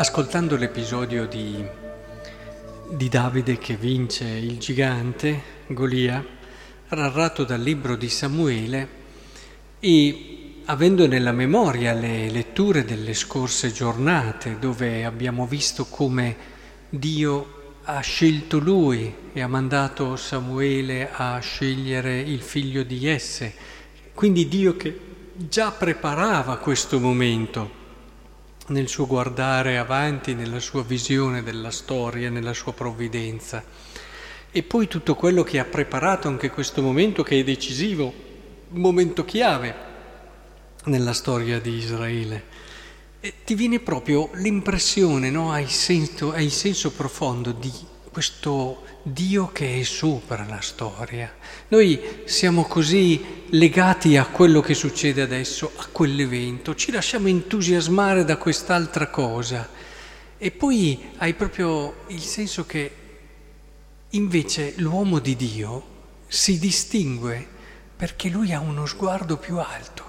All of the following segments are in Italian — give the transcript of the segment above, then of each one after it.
ascoltando l'episodio di Davide che vince il gigante, Golia, narrato dal libro di Samuele, e avendo nella memoria le letture delle scorse giornate, dove abbiamo visto come Dio ha scelto lui e ha mandato Samuele a scegliere il figlio di Jesse, quindi Dio che già preparava questo momento nel suo guardare avanti, nella sua visione della storia, nella sua provvidenza. E poi tutto quello che ha preparato anche questo momento, che è decisivo, un momento chiave nella storia di Israele. E ti viene proprio l'impressione, no? Hai senso profondo di questo Dio che è sopra la storia. Noi siamo così legati a quello che succede adesso, a quell'evento, ci lasciamo entusiasmare da quest'altra cosa, e poi hai proprio il senso che invece l'uomo di Dio si distingue perché lui ha uno sguardo più alto,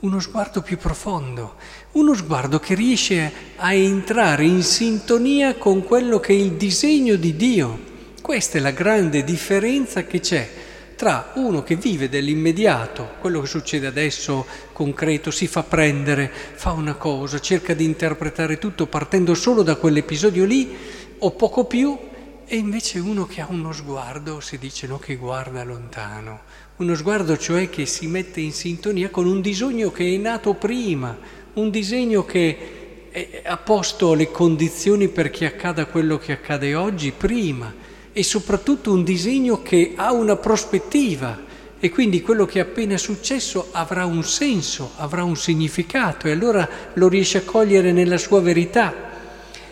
uno sguardo più profondo, uno sguardo che riesce a entrare in sintonia con quello che è il disegno di Dio. Questa è la grande differenza che c'è tra uno che vive dell'immediato, quello che succede adesso concreto, si fa prendere, fa una cosa, cerca di interpretare tutto partendo solo da quell'episodio lì o poco più, e invece uno che ha uno sguardo, si dice, no, che guarda lontano, uno sguardo cioè che si mette in sintonia con un disegno che è nato prima, un disegno che ha posto le condizioni perché accada quello che accade oggi prima, e soprattutto un disegno che ha una prospettiva, e quindi quello che è appena successo avrà un senso, avrà un significato, e allora lo riesce a cogliere nella sua verità.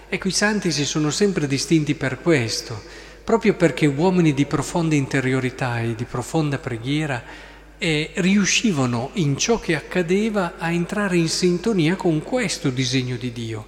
Ecco, i santi si sono sempre distinti per questo, proprio perché uomini di profonda interiorità e di profonda preghiera riuscivano in ciò che accadeva a entrare in sintonia con questo disegno di Dio,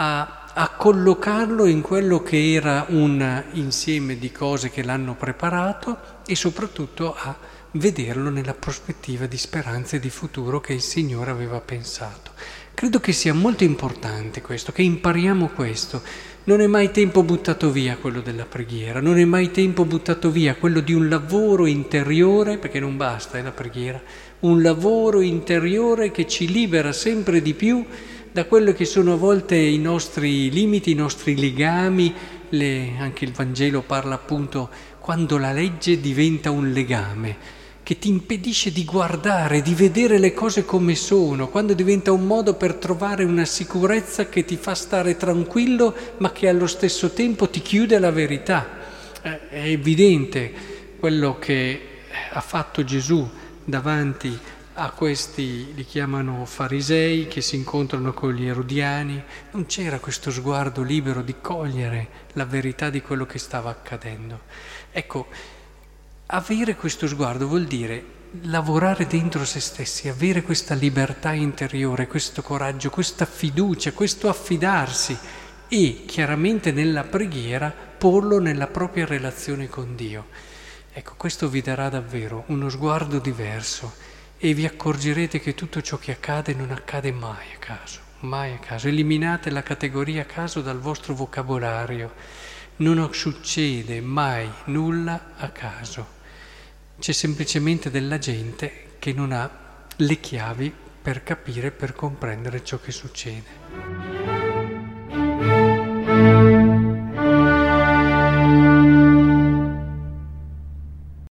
a collocarlo in quello che era un insieme di cose che l'hanno preparato, e soprattutto a vederlo nella prospettiva di speranza e di futuro che il Signore aveva pensato. Credo che sia molto importante questo, che impariamo questo. Non è mai tempo buttato via quello della preghiera, non è mai tempo buttato via quello di un lavoro interiore, perché non basta la preghiera, un lavoro interiore che ci libera sempre di più da quello che sono a volte i nostri limiti, i nostri legami. Anche il Vangelo parla appunto quando la legge diventa un legame che ti impedisce di guardare, di vedere le cose come sono, quando diventa un modo per trovare una sicurezza che ti fa stare tranquillo ma che allo stesso tempo ti chiude alla verità. È evidente quello che ha fatto Gesù davanti a questi, li chiamano farisei, che si incontrano con gli erodiani. Non c'era questo sguardo libero di cogliere la verità di quello che stava accadendo. Ecco, avere questo sguardo vuol dire lavorare dentro se stessi, avere questa libertà interiore, questo coraggio, questa fiducia, questo affidarsi, e chiaramente nella preghiera porlo nella propria relazione con Dio. Ecco, questo vi darà davvero uno sguardo diverso, e vi accorgerete che tutto ciò che accade non accade mai a caso, mai a caso. Eliminate la categoria caso dal vostro vocabolario, non succede mai nulla a caso, c'è semplicemente della gente che non ha le chiavi per capire, per comprendere ciò che succede.